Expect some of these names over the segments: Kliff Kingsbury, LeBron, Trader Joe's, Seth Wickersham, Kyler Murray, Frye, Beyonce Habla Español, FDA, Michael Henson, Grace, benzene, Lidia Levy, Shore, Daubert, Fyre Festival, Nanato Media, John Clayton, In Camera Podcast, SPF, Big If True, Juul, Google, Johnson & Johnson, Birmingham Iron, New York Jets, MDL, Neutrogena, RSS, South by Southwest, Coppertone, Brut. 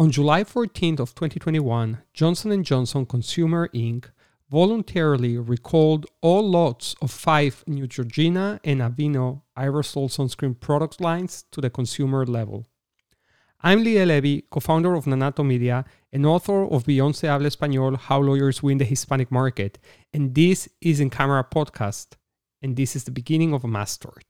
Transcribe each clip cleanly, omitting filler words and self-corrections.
On July 14th of 2021, Johnson & Johnson Consumer Inc. voluntarily recalled all lots of 5 Neutrogena and Aveeno aerosol sunscreen product lines to the consumer level. I'm Lidia Levy, co-founder of Nanato Media and author of Beyonce Habla Español, How Lawyers Win the Hispanic Market. And this is In Camera Podcast. And this is the beginning of a mass tort.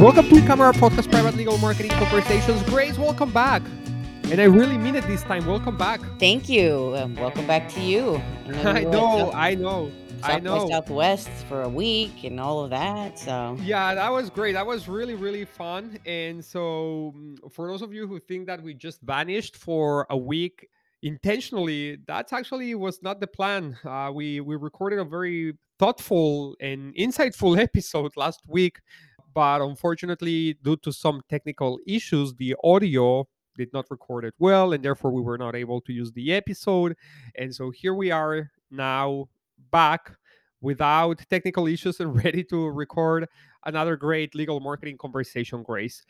Welcome to In Camera Podcast, Private Legal Marketing Conversations. Grace, welcome back. And I really mean it this time. Welcome back. Thank you. Welcome back to you. I know. South by Southwest for a week and all of that. So yeah, that was great. That was really, really fun. And so for those of you who think that we just vanished for a week intentionally, that's actually was not the plan. We recorded a very thoughtful and insightful episode last week. But unfortunately, due to some technical issues, the audio did not record it well, and therefore we were not able to use the episode. And so here we are now back without technical issues and ready to record another great legal marketing conversation, Grace.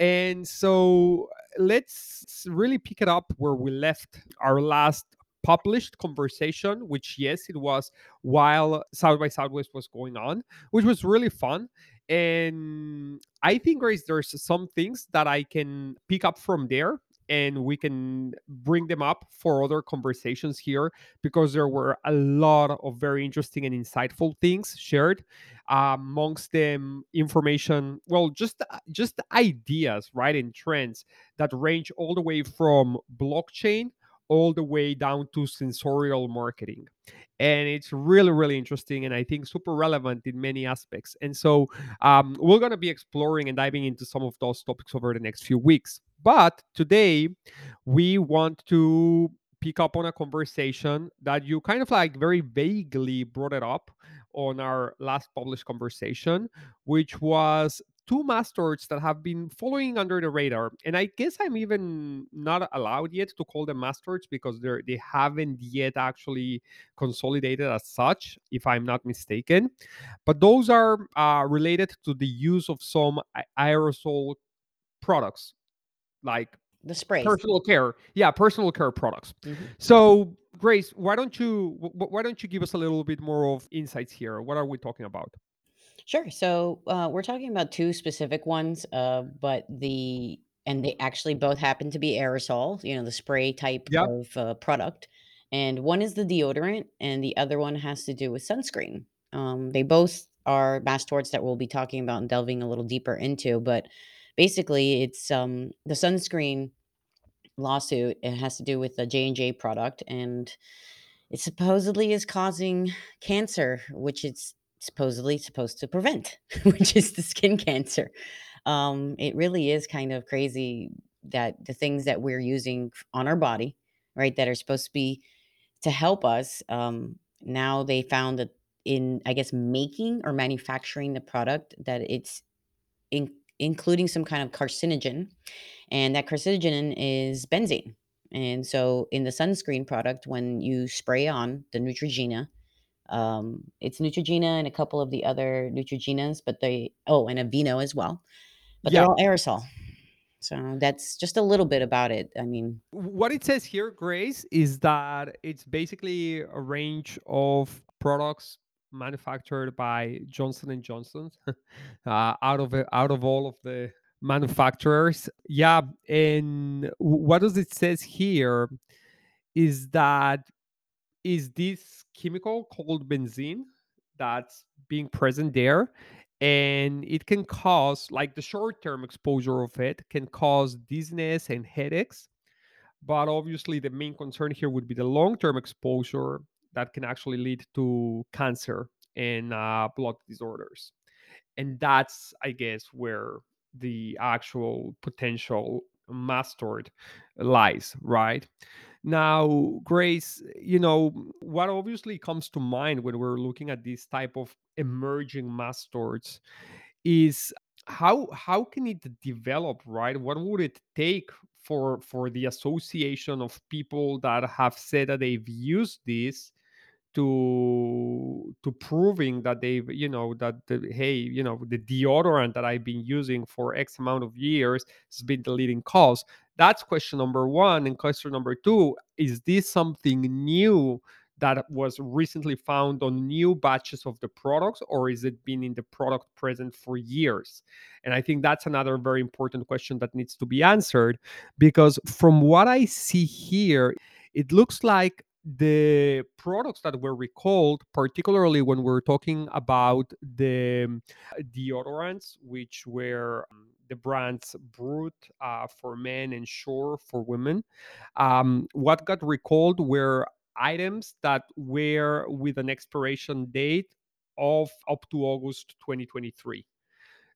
And so let's really pick it up where we left our last published conversation, which, yes, it was while South by Southwest was going on, which was really fun. And I think, Grace, there's some things that I can pick up from there, and we can bring them up for other conversations here, because there were a lot of very interesting and insightful things shared, amongst them information, well, just ideas, right, and trends that range all the way from blockchain all the way down to sensorial marketing. And it's really, really interesting, and I think super relevant in many aspects. And so we're going to be exploring and diving into some of those topics over the next few weeks. But today, we want to pick up on a conversation that you kind of like very vaguely brought it up on our last published conversation, which was two mass torts that have been following under the radar. And I guess I'm even not allowed yet to call them mass torts because they haven't yet actually consolidated as such, if I'm not mistaken. But those are related to the use of some aerosol products, like the sprays. Personal care. Yeah, personal care products. Mm-hmm. So, Grace, why don't you give us a little bit more of insights here? What are we talking about? Sure. So we're talking about two specific ones, but they actually both happen to be aerosol, you know, the spray type of product. And one is the deodorant and the other one has to do with sunscreen. They both are mass torts that we'll be talking about and delving a little deeper into. But basically, it's the sunscreen lawsuit. It has to do with the J&J product, and it supposedly is causing cancer, which it's supposedly supposed to prevent, which is the skin cancer. It really is kind of crazy that the things that we're using on our body, right, that are supposed to be to help us, now they found that in, I guess, making or manufacturing the product, that it's including some kind of carcinogen, and that carcinogen is benzene. And so in the sunscreen product, when you spray on the Neutrogena, it's Neutrogena and a couple of the other Neutrogenas, but and Aveeno as well, but they're all aerosol. So that's just a little bit about it. I mean, what it says here, Grace, is that it's basically a range of products manufactured by Johnson & Johnson, out of all of the manufacturers. Yeah. And what does it says here is that is this chemical called benzene that's being present there. And it can cause, like the short-term exposure of it can cause dizziness and headaches. But obviously the main concern here would be the long-term exposure that can actually lead to cancer and blood disorders. And that's, I guess, where the actual potential mustard lies, right? Now, Grace, you know, what obviously comes to mind when we're looking at these type of emerging mustards is how can it develop, right? What would it take for the association of people that have said that they've used this to proving that they've, you know, that, hey, you know, the deodorant that I've been using for X amount of years has been the leading cause? That's question number one. And question number two, is this something new that was recently found on new batches of the products, or is it been in the product present for years? And I think that's another very important question that needs to be answered, because from what I see here, it looks like the products that were recalled, particularly when we're talking about the deodorants, which were the brands Brut for men and Shore for women, what got recalled were items that were with an expiration date of up to August 2023.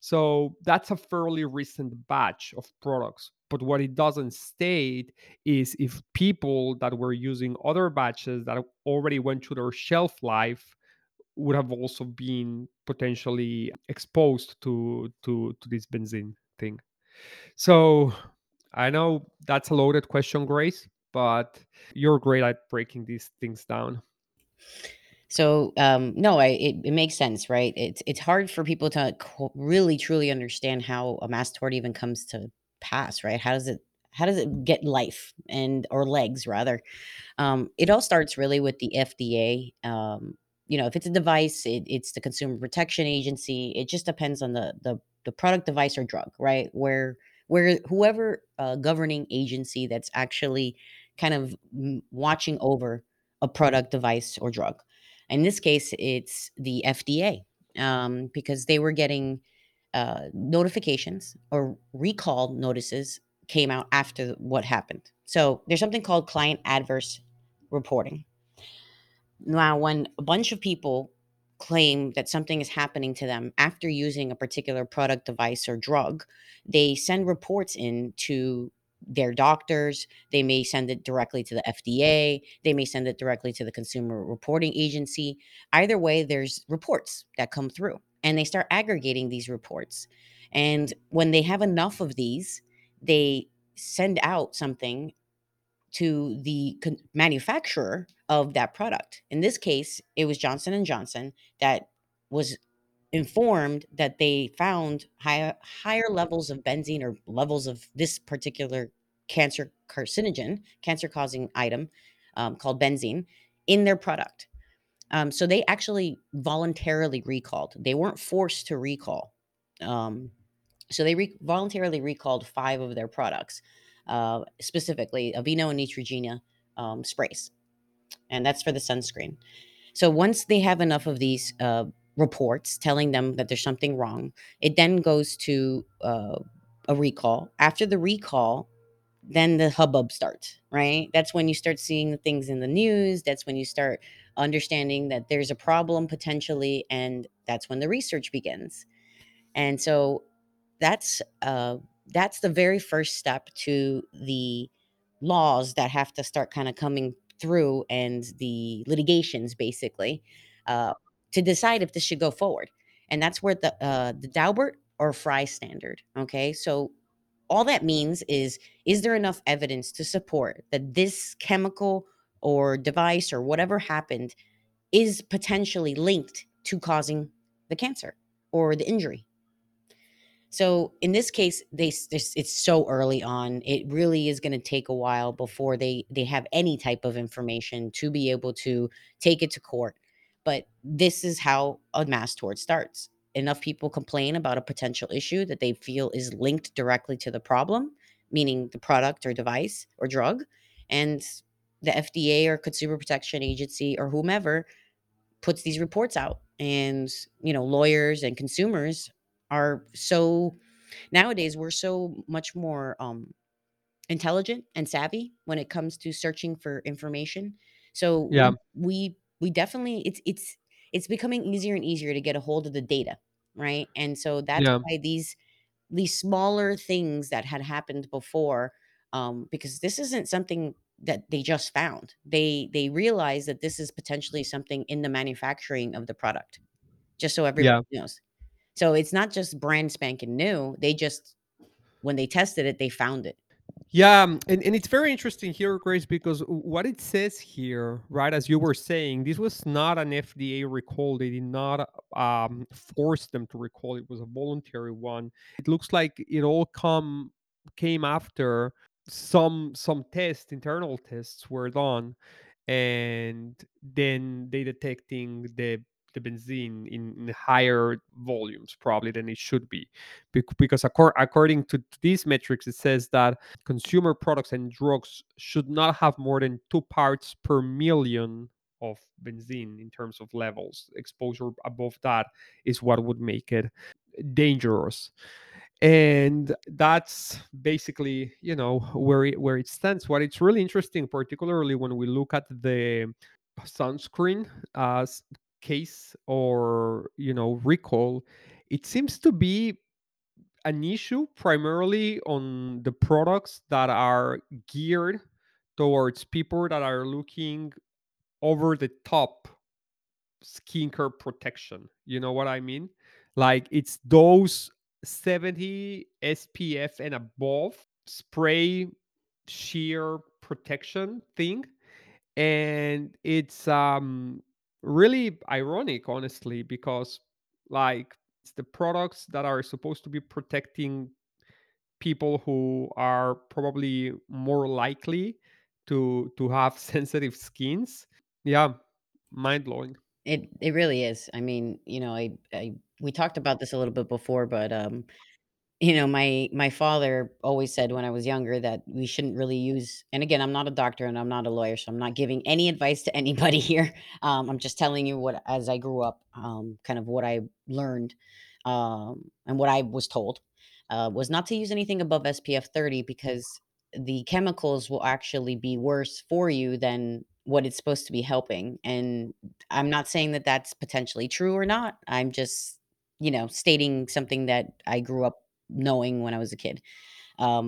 So that's a fairly recent batch of products. But what it doesn't state is if people that were using other batches that already went through their shelf life would have also been potentially exposed to this benzene thing. So I know that's a loaded question, Grace, but you're great at breaking these things down. So, it makes sense, right? It's hard for people to really, truly understand how a mastort even comes to pass, right? How does it get life or legs, rather? It all starts really with the FDA. If it's a device, it's the Consumer Protection Agency. It just depends on the product, device, or drug, right? Where whoever governing agency that's actually kind of watching over a product, device, or drug. In this case, it's the FDA, because they were getting notifications, or recall notices came out after what happened. So there's something called client adverse reporting. Now, when a bunch of people claim that something is happening to them after using a particular product, device, or drug, they send reports in to their doctors. They may send it directly to the FDA. They may send it directly to the Consumer Reporting Agency. Either way, there's reports that come through, and they start aggregating these reports. And when they have enough of these, they send out something to the manufacturer of that product. In this case, it was Johnson & Johnson that was informed that they found higher levels of benzene, or levels of this particular cancer carcinogen, cancer-causing item called benzene, in their product. So they actually voluntarily recalled. They weren't forced to recall. So they voluntarily recalled 5 of their products, specifically Aveeno and Neutrogena sprays. And that's for the sunscreen. So once they have enough of these reports telling them that there's something wrong, it then goes to a recall. After the recall, then the hubbub starts, right? That's when you start seeing the things in the news. That's when you start understanding that there's a problem potentially, and that's when the research begins. And so that's the very first step to the laws that have to start kind of coming through, and the litigations, basically, to decide if this should go forward. And that's where the Daubert or Frye standard, okay? So all that means is there enough evidence to support that this chemical or device or whatever happened is potentially linked to causing the cancer or the injury? So in this case, it's so early on. It really is going to take a while before they have any type of information to be able to take it to court. But this is how a mastort starts. Enough people complain about a potential issue that they feel is linked directly to the problem, meaning the product or device or drug, and the FDA or Consumer Protection Agency or whomever puts these reports out. And, you know, lawyers and consumers are so, nowadays we're so much more intelligent and savvy when it comes to searching for information. So yeah, we definitely, it's becoming easier and easier to get a hold of the data, right? And so that's why these these smaller things that had happened before, because this isn't something that they just found. They realize that this is potentially something in the manufacturing of the product, just so everybody knows. So it's not just brand spanking new. They just, when they tested it, they found it. Yeah. And it's very interesting here, Grace, because what it says here, right, as you were saying, this was not an FDA recall. They did not force them to recall. It was a voluntary one. It looks like it all came after some tests, internal tests were done, and then they detecting the benzene in higher volumes probably than it should be, because according to these metrics, it says that consumer products and drugs should not have more than 2 parts per million of benzene in terms of levels. Exposure above that is what would make it dangerous. And that's basically, you know, where it stands. What it's really interesting, particularly when we look at the sunscreen case or, you know, recall, it seems to be an issue primarily on the products that are geared towards people that are looking over the top skincare protection. You know what I mean? Like, it's those 70 SPF and above spray sheer protection thing. And it's really ironic, honestly, because like it's the products that are supposed to be protecting people who are probably more likely to have sensitive skins. Yeah, mind-blowing. It really is. I mean, you know, we talked about this a little bit before, but, you know, my father always said when I was younger that we shouldn't really use, and again, I'm not a doctor and I'm not a lawyer, so I'm not giving any advice to anybody here. I'm just telling you what, as I grew up, kind of what I learned, and what I was told, was not to use anything above SPF 30 because the chemicals will actually be worse for you than what it's supposed to be helping. And I'm not saying that that's potentially true or not. I'm just, you know, stating something that I grew up knowing when I was a kid. And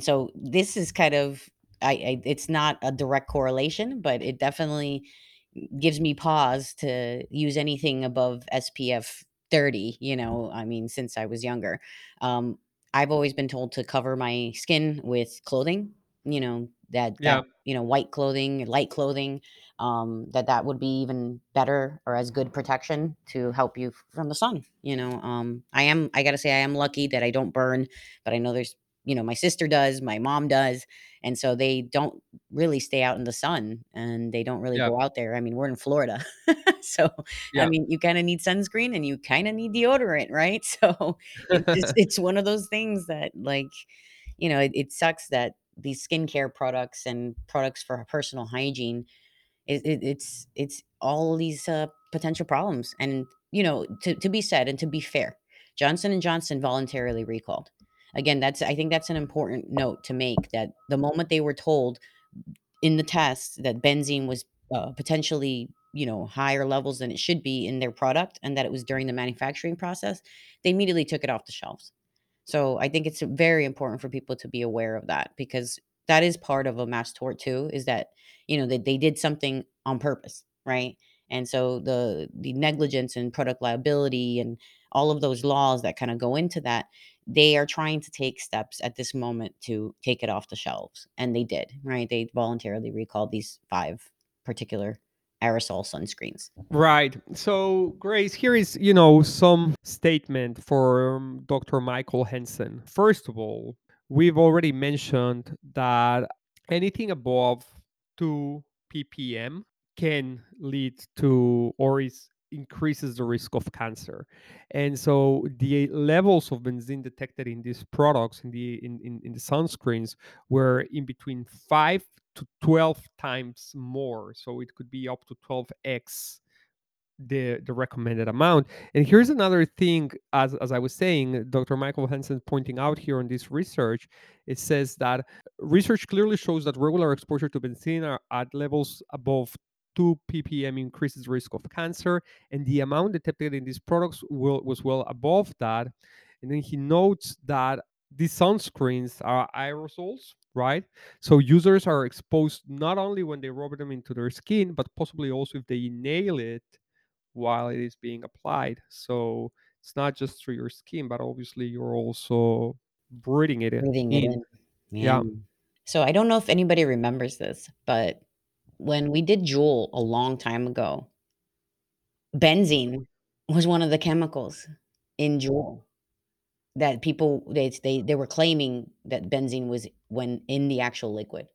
so this is kind of, it's not a direct correlation, but it definitely gives me pause to use anything above SPF 30, you know, I mean, since I was younger. I've always been told to cover my skin with clothing, you know, that you know, white clothing, light clothing, that would be even better or as good protection to help you from the sun. You know, I gotta say I am lucky that I don't burn, but I know there's, you know, my sister does, my mom does. And so they don't really stay out in the sun and they don't really go out there. I mean, we're in Florida. So, I mean, you kind of need sunscreen and you kind of need deodorant, right? So it's one of those things that, like, you know, it sucks that these skincare products and products for personal hygiene, it's all these potential problems. And, you know, to be said and to be fair, Johnson & Johnson voluntarily recalled. Again, I think that's an important note to make, that the moment they were told in the test that benzene was potentially, you know, higher levels than it should be in their product and that it was during the manufacturing process, they immediately took it off the shelves. So I think it's very important for people to be aware of that, because that is part of a mass tort too, is that, you know, that they did something on purpose, right? And so the negligence and product liability and all of those laws that kind of go into that, they are trying to take steps at this moment to take it off the shelves. And they did, right? They voluntarily recalled these 5 particular aerosol sunscreens. Right. So, Grace, here is, you know, some statement from Dr. Michael Henson. First of all, we've already mentioned that anything above 2 ppm can lead to increases the risk of cancer. And so the levels of benzene detected in these products, in the sunscreens, were in between 5 to 12 times more. So it could be up to 12x the recommended amount. And here's another thing, as I was saying, Dr. Michael Henson pointing out here on this research, it says that research clearly shows that regular exposure to benzene at levels above 2 ppm increases risk of cancer, and the amount detected in these products was well above that. And then he notes that these sunscreens are aerosols, right? So users are exposed not only when they rub them into their skin, but possibly also if they inhale it while it is being applied. So it's not just through your skin, but obviously you're also breathing it in. Yeah. So I don't know if anybody remembers this, but when we did Juul a long time ago, benzene was one of the chemicals in Juul that people, they were claiming that benzene was when in the actual liquid.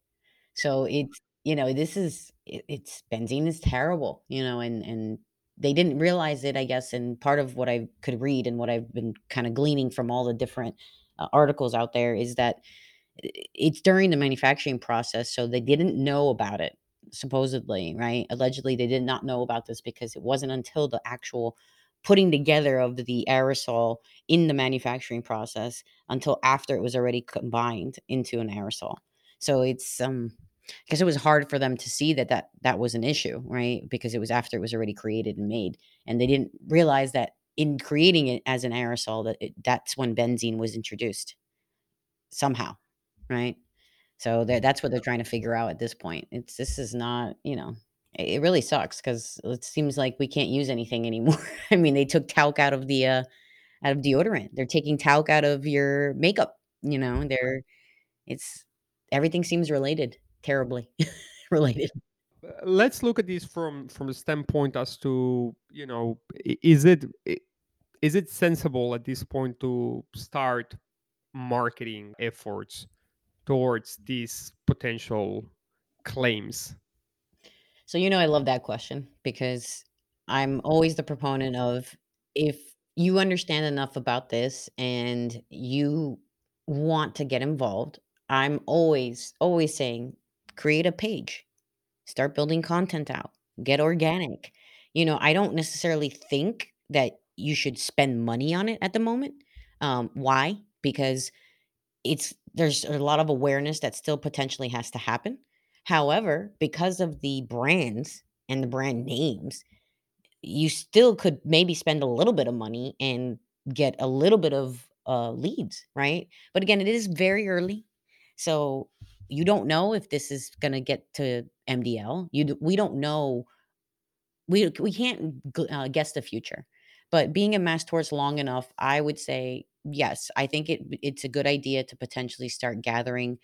So it's, you know, this is, it's benzene is terrible, you know, and they didn't realize it, I guess. And part of what I could read and what I've been kind of gleaning from all the different articles out there is that it's during the manufacturing process. So they didn't know about it, supposedly, right? Allegedly, they did not know about this because it wasn't until the actual putting together of the aerosol in the manufacturing process until after it was already combined into an aerosol. So it's, I guess it was hard for them to see that was an issue, right? Because it was after it was already created and made. And they didn't realize that in creating it as an aerosol, that's when benzene was introduced somehow, right? So that's what they're trying to figure out at this point. This is not, you know, it really sucks because it seems like we can't use anything anymore. I mean, they took talc out of the out of deodorant. They're taking talc out of your makeup. You know, everything seems related, terribly related. Let's look at this from the standpoint as to, you know, is it sensible at this point to start marketing efforts towards these potential claims? So, you know, I love that question because I'm always the proponent of, if you understand enough about this and you want to get involved, I'm always saying, create a page, start building content out, get organic. You know, I don't necessarily think that you should spend money on it at the moment. Why? Because there's a lot of awareness that still potentially has to happen. However, because of the brands and the brand names, you still could maybe spend a little bit of money and get a little bit of leads, right? But again, it is very early. So you don't know if this is going to get to MDL. We don't know. We can't guess the future. But being in mass tours long enough, I would say, yes, I think it's a good idea to potentially start gathering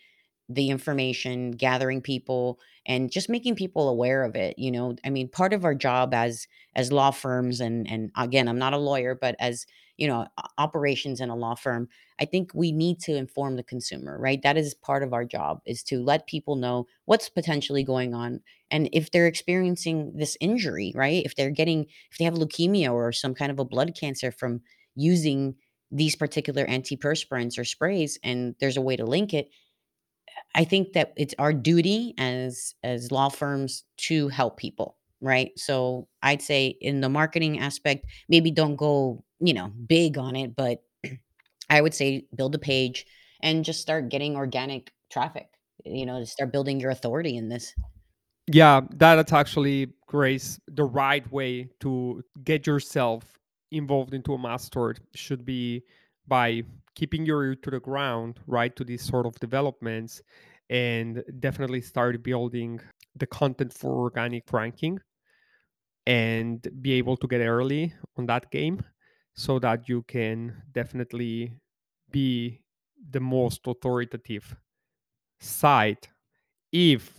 the information, gathering people, and just making people aware of it. You know, I mean, part of our job as law firms, and again, I'm not a lawyer, but as, you know, operations in a law firm, I think we need to inform the consumer, right? That is part of our job, is to let people know what's potentially going on. And if they're experiencing this injury, right? If they have leukemia or some kind of a blood cancer from using these particular antiperspirants or sprays, and there's a way to link it, I think that it's our duty as law firms to help people, right? So I'd say in the marketing aspect, maybe don't go, you know, big on it, but I would say build a page and just start getting organic traffic, you know, to start building your authority in this. Yeah, that's actually, Grace, the right way to get yourself involved into a master should be by keeping your ear to the ground, right, to these sort of developments, and definitely start building the content for organic ranking and be able to get early on that game so that you can definitely be the most authoritative site. If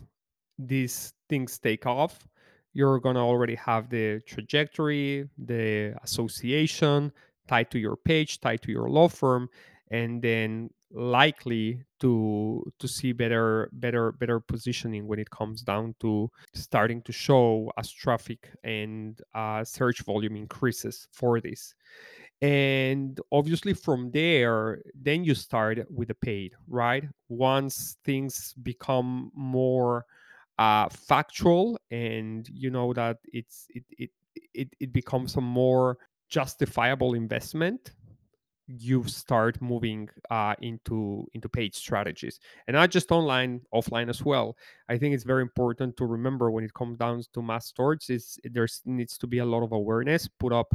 these things take off, you're going to already have the trajectory, the association, tied to your page, tied to your law firm, and then likely to see better positioning when it comes down to starting to show as traffic and search volume increases for this. And obviously from there, then you start with the paid, right? Once things become more factual, and you know that it becomes a more justifiable investment, you start moving into paid strategies, and not just online, offline as well. I think it's very important to remember when it comes down to mass storage, there needs to be a lot of awareness put up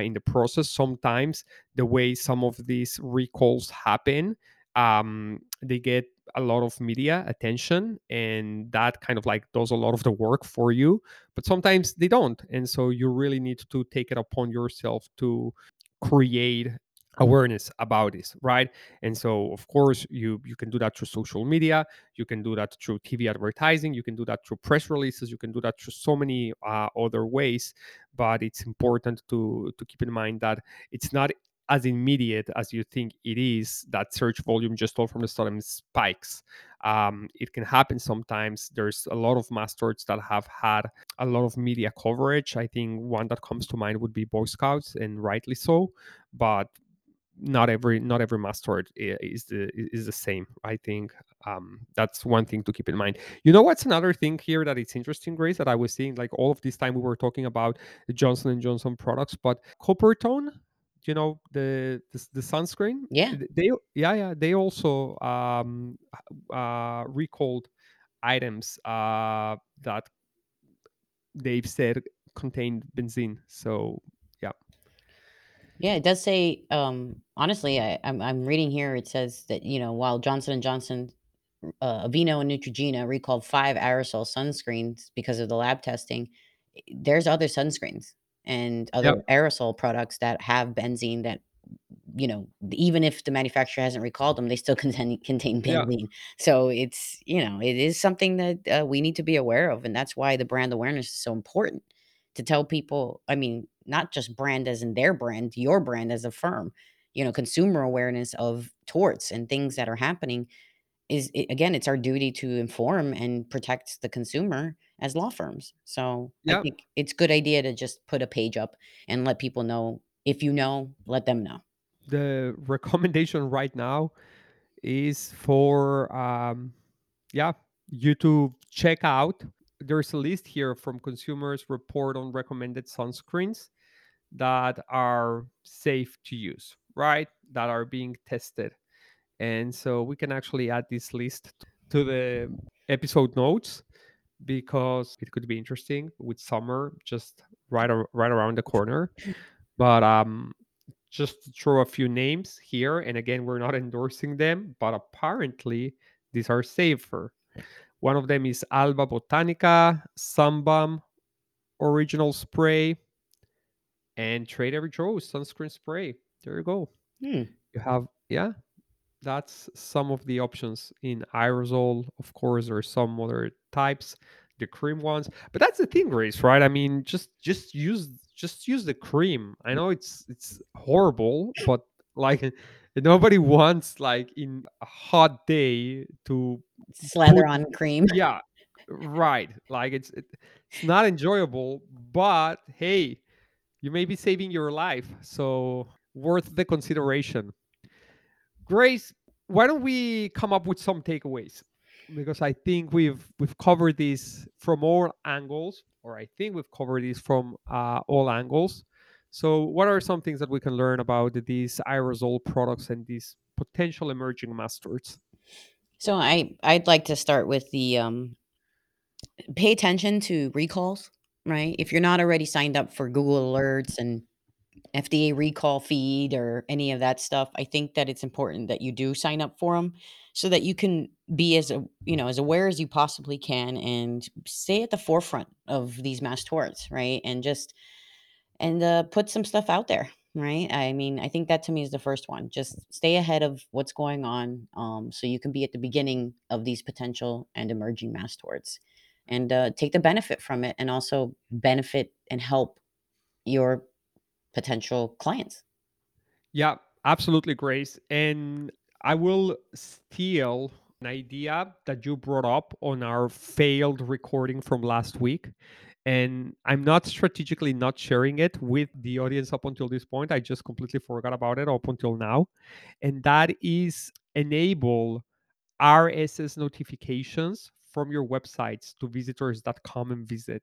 in the process. Sometimes the way some of these recalls happen, they get a lot of media attention, and that kind of like does a lot of the work for you, but sometimes they don't. And so you really need to take it upon yourself to create awareness about this, right? And so, of course, you can do that through social media, you can do that through TV advertising, you can do that through press releases, you can do that through so many other ways. But it's important to keep in mind that it's not as immediate as you think it is, that search volume just all from the sudden spikes. It can happen sometimes. There's a lot of mass search that have had a lot of media coverage. I think one that comes to mind would be Boy Scouts, and rightly so, but not every mass search is the same. I think that's one thing to keep in mind. You know what's another thing here that it's interesting, Grace, that I was seeing, like all of this time we were talking about the Johnson & Johnson products, but Coppertone, you know, the sunscreen, they also recalled items that they've said contained benzene. So yeah, it does say, honestly, I'm reading here, it says that, you know, while Johnson & Johnson, Aveeno and Neutrogena recalled 5 aerosol sunscreens because of the lab testing, there's other sunscreens and other aerosol products that have benzene that, you know, even if the manufacturer hasn't recalled them, they still contain benzene. Yeah. So it's, you know, it is something that we need to be aware of. And that's why the brand awareness is so important, to tell people, I mean, not just brand as in their brand, your brand as a firm, you know, consumer awareness of torts and things that are happening is, again, it's our duty to inform and protect the consumer as law firms. So I think it's a good idea to just put a page up and let people know. If you know, let them know. The recommendation right now is for, you to check out. There's a list here from Consumers Report on recommended sunscreens that are safe to use, right? That are being tested. And so we can actually add this list to the episode notes, because it could be interesting with summer just right around the corner. But just to throw a few names here, and again, we're not endorsing them, but apparently these are safer. One of them is Alba Botanica, Sunbum Original Spray, and Trader Joe's Sunscreen Spray. There you go. You have, that's some of the options in aerosol. Of course, there are some other types, the cream ones. But that's the thing, Grace, right? I mean, just use the cream. I know it's horrible, but like... Nobody wants, like, in a hot day to slather on cream. Yeah, right. Like, it's not enjoyable, but hey, you may be saving your life. So worth the consideration. Grace, why don't we come up with some takeaways? Because I think we've covered this from all angles, or I think we've covered this from all angles. So what are some things that we can learn about these aerosol products and these potential emerging mastards? So I'd like to start with the pay attention to recalls, right? If you're not already signed up for Google Alerts and FDA recall feed or any of that stuff, I think that it's important that you do sign up for them so that you can be as aware as you possibly can and stay at the forefront of these mastards, right? And just put some stuff out there, right? I mean, I think that to me is the first one. Just stay ahead of what's going on, so you can be at the beginning of these potential and emerging mass torts, and take the benefit from it, and also benefit and help your potential clients. Yeah, absolutely, Grace. And I will steal an idea that you brought up on our failed recording from last week. And I'm not strategically not sharing it with the audience up until this point. I just completely forgot about it up until now. And that is, enable RSS notifications from your websites to visitors that come and visit,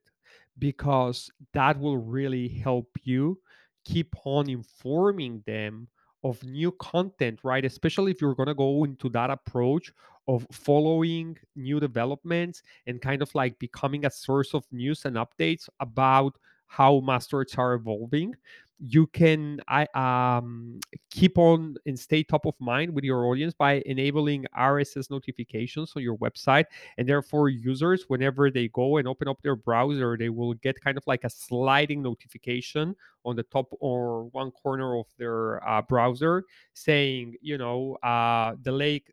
because that will really help you keep on informing them of new content, right? Especially if you're going to go into that approach of following new developments and kind of like becoming a source of news and updates about how masters are evolving, you can keep on and stay top of mind with your audience by enabling RSS notifications on your website. And therefore, users, whenever they go and open up their browser, they will get kind of like a sliding notification on the top or one corner of their browser saying, you know, the Lake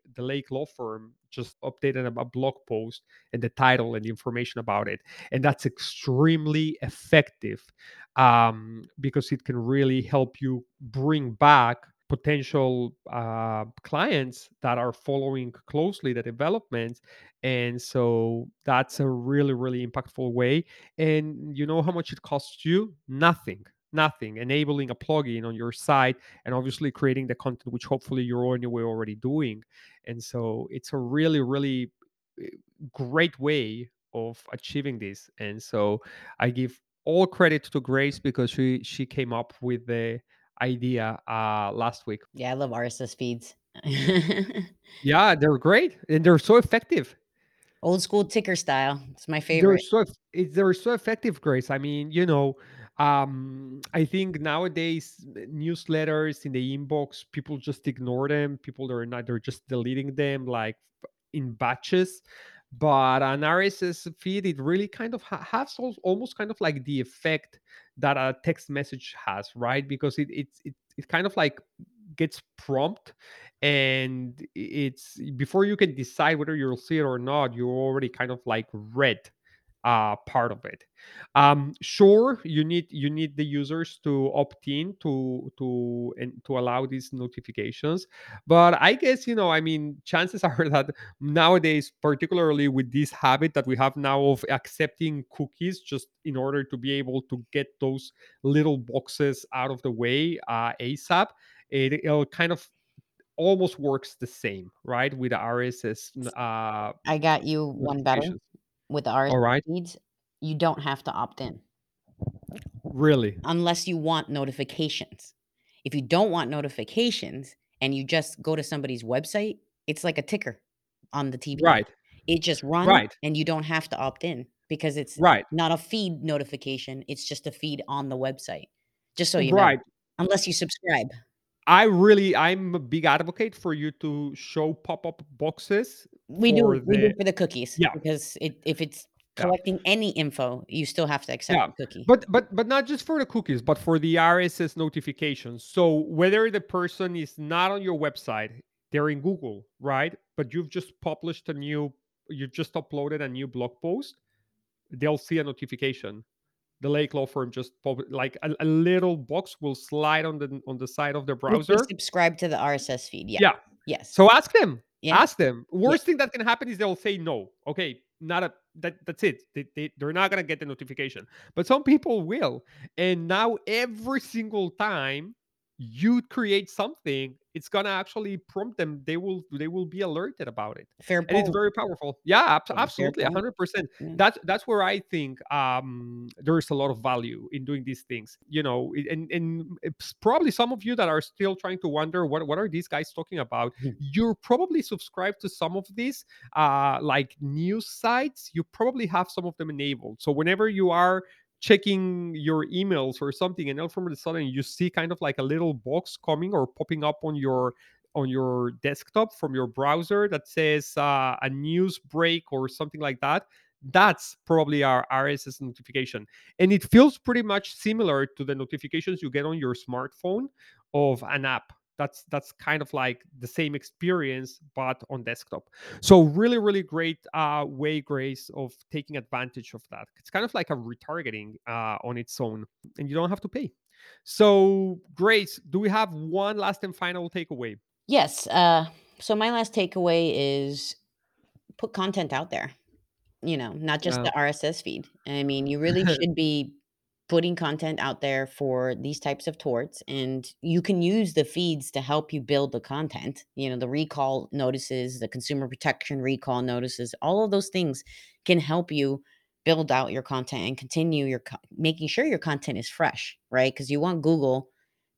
Law Firm just updated a blog post and the title and the information about it. And that's extremely effective because it can really help you bring back potential clients that are following closely the developments. And so that's a really, really impactful way. And you know how much it costs you? Nothing. Enabling a plugin on your site and obviously creating the content, which hopefully you're anyway already doing. And so it's a really, really great way of achieving this. And so I give all credit to Grace because she came up with the idea last week. Yeah, I love RSS feeds. Yeah, they're great. And they're so effective. Old school ticker style. It's my favorite. They're so effective, Grace. I mean, you know, I think nowadays newsletters in the inbox, people just ignore them. They're just deleting them like in batches. But an RSS feed, it really kind of has almost kind of like the effect that a text message has, right? Because it kind of like gets prompt, and it's before you can decide whether you'll see it or not, you're already kind of like read part of it. Sure, you need the users to opt in to allow these notifications, but I guess, you know, I mean, chances are that nowadays, particularly with this habit that we have now of accepting cookies just in order to be able to get those little boxes out of the way ASAP, it'll kind of almost works the same, right? With RSS. I got you one better. With the RSS feeds, you don't have to opt in. Really? Unless you want notifications. If you don't want notifications and you just go to somebody's website, it's like a ticker on the TV. Right. It just runs and you don't have to opt in because it's not a feed notification. It's just a feed on the website. Just so you know. Unless you subscribe. I'm a big advocate for you to show pop-up boxes. We do for the cookies, because if it's collecting any info, you still have to accept the cookie. But not just for the cookies, but for the RSS notifications. So whether the person is not on your website, they're in Google, right? But you've just uploaded a new blog post, they'll see a notification. The Lake Law Firm just a little box will slide on the side of their browser. If they subscribe to the RSS feed. Yeah. Yes. So ask them. Yeah. Ask them. Worst thing that can happen is they'll say no. Okay, that's it. They're not gonna get the notification. But some people will. And now every single time you create something, it's gonna actually prompt them. They will be alerted about it. Fair point. And it's very powerful. Yeah, absolutely, 100%. That's where I think there is a lot of value in doing these things. You know, and it's probably some of you that are still trying to wonder what are these guys talking about. You're probably subscribed to some of these like news sites. You probably have some of them enabled. So whenever you are checking your emails or something, and all from a sudden you see kind of like a little box coming or popping up on your desktop from your browser that says a news break or something like that. That's probably our RSS notification, and it feels pretty much similar to the notifications you get on your smartphone of an app. That's kind of like the same experience, but on desktop. So really, really great way, Grace, of taking advantage of that. It's kind of like a retargeting on its own, and you don't have to pay. So Grace, do we have one last and final takeaway? Yes. So my last takeaway is put content out there, you know, not just the RSS feed. I mean, you really should be putting content out there for these types of torts, and you can use the feeds to help you build the content. You know, the recall notices, the consumer protection recall notices, all of those things can help you build out your content and continue your making sure your content is fresh, right? Because you want Google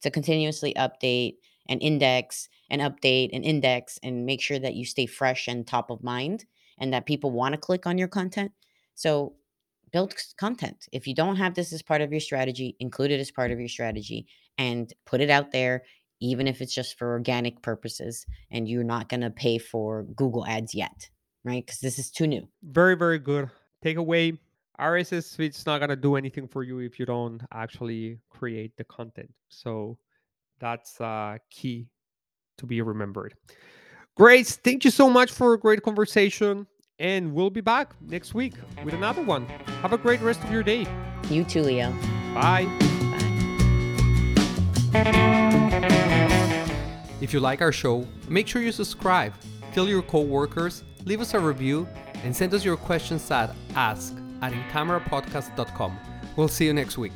to continuously update and index and update and index and make sure that you stay fresh and top of mind and that people want to click on your content. So build content. If you don't have this as part of your strategy, include it as part of your strategy and put it out there, even if it's just for organic purposes and you're not going to pay for Google ads yet, right? Because this is too new. Very, very good. Takeaway, RSS feed's not going to do anything for you if you don't actually create the content. So that's key to be remembered. Grace, thank you so much for a great conversation. And we'll be back next week with another one. Have a great rest of your day. You too, Leo. Bye. Bye. If you like our show, make sure you subscribe, tell your coworkers, leave us a review, and send us your questions at ask@incamerapodcast.com. We'll see you next week.